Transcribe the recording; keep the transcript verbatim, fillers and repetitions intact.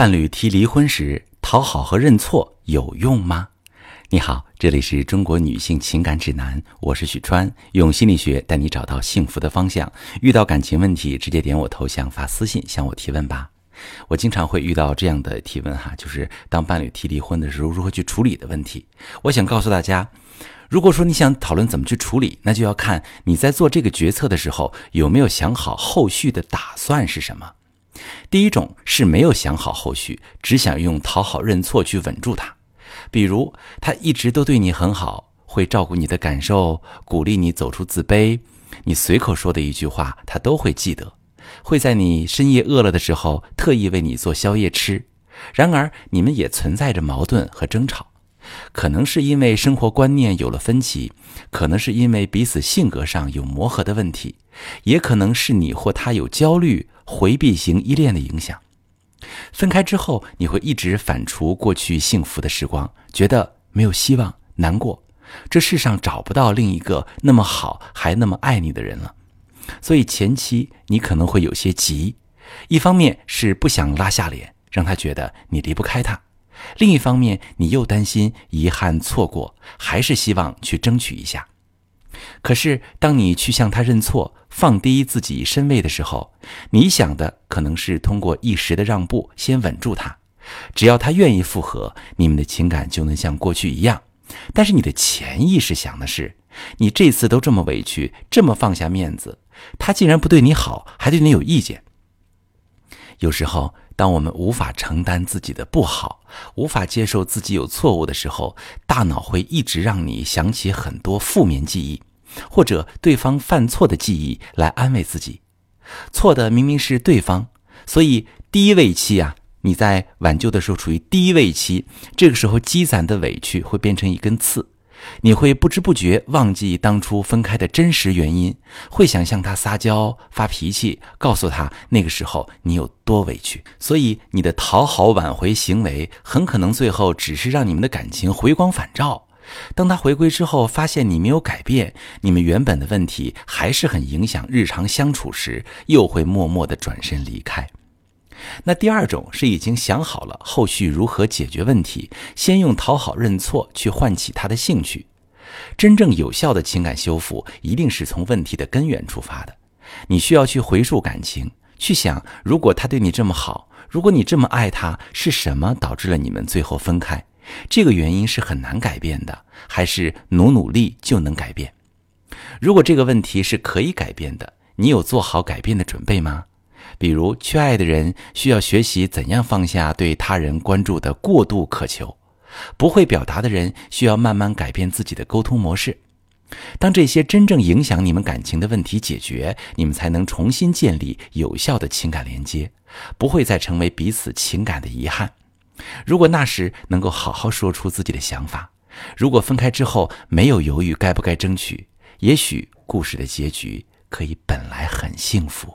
伴侣提离婚时，讨好和认错有用吗？你好，这里是中国女性情感指南，我是许川，用心理学带你找到幸福的方向。遇到感情问题，直接点我头像发私信向我提问吧。我经常会遇到这样的提问哈，就是当伴侣提离婚的时候，如何去处理的问题。我想告诉大家，如果说你想讨论怎么去处理，那就要看你在做这个决策的时候，有没有想好后续的打算是什么。第一种是没有想好后续，只想用讨好认错去稳住他。比如他一直都对你很好，会照顾你的感受，鼓励你走出自卑，你随口说的一句话他都会记得，会在你深夜饿了的时候特意为你做宵夜吃。然而你们也存在着矛盾和争吵，可能是因为生活观念有了分歧，可能是因为彼此性格上有磨合的问题，也可能是你或他有焦虑、回避型依恋的影响。分开之后，你会一直反刍过去幸福的时光，觉得没有希望，难过，这世上找不到另一个那么好还那么爱你的人了。所以前期你可能会有些急，一方面是不想拉下脸，让他觉得你离不开他，另一方面你又担心遗憾错过，还是希望去争取一下。可是当你去向他认错，放低自己身位的时候，你想的可能是通过一时的让步先稳住他，只要他愿意复合，你们的情感就能像过去一样。但是你的潜意识想的是，你这次都这么委屈，这么放下面子，他竟然不对你好，还对你有意见。有时候当我们无法承担自己的不好，无法接受自己有错误的时候，大脑会一直让你想起很多负面记忆，或者对方犯错的记忆来安慰自己。错的明明是对方，所以低位期啊，你在挽救的时候处于低位期，这个时候积攒的委屈会变成一根刺，你会不知不觉忘记当初分开的真实原因，会想向他撒娇发脾气，告诉他那个时候你有多委屈。所以你的讨好挽回行为很可能最后只是让你们的感情回光返照。当他回归之后，发现你没有改变，你们原本的问题还是很影响日常相处时，又会默默地转身离开。那第二种是已经想好了后续如何解决问题，先用讨好认错去唤起他的兴趣。真正有效的情感修复一定是从问题的根源出发的，你需要去回溯感情，去想如果他对你这么好，如果你这么爱他，是什么导致了你们最后分开？这个原因是很难改变的，还是努努力就能改变？如果这个问题是可以改变的，你有做好改变的准备吗？比如缺爱的人需要学习怎样放下对他人关注的过度渴求，不会表达的人需要慢慢改变自己的沟通模式。当这些真正影响你们感情的问题解决，你们才能重新建立有效的情感连接，不会再成为彼此情感的遗憾。如果那时能够好好说出自己的想法，如果分开之后没有犹豫该不该争取，也许故事的结局可以本来很幸福。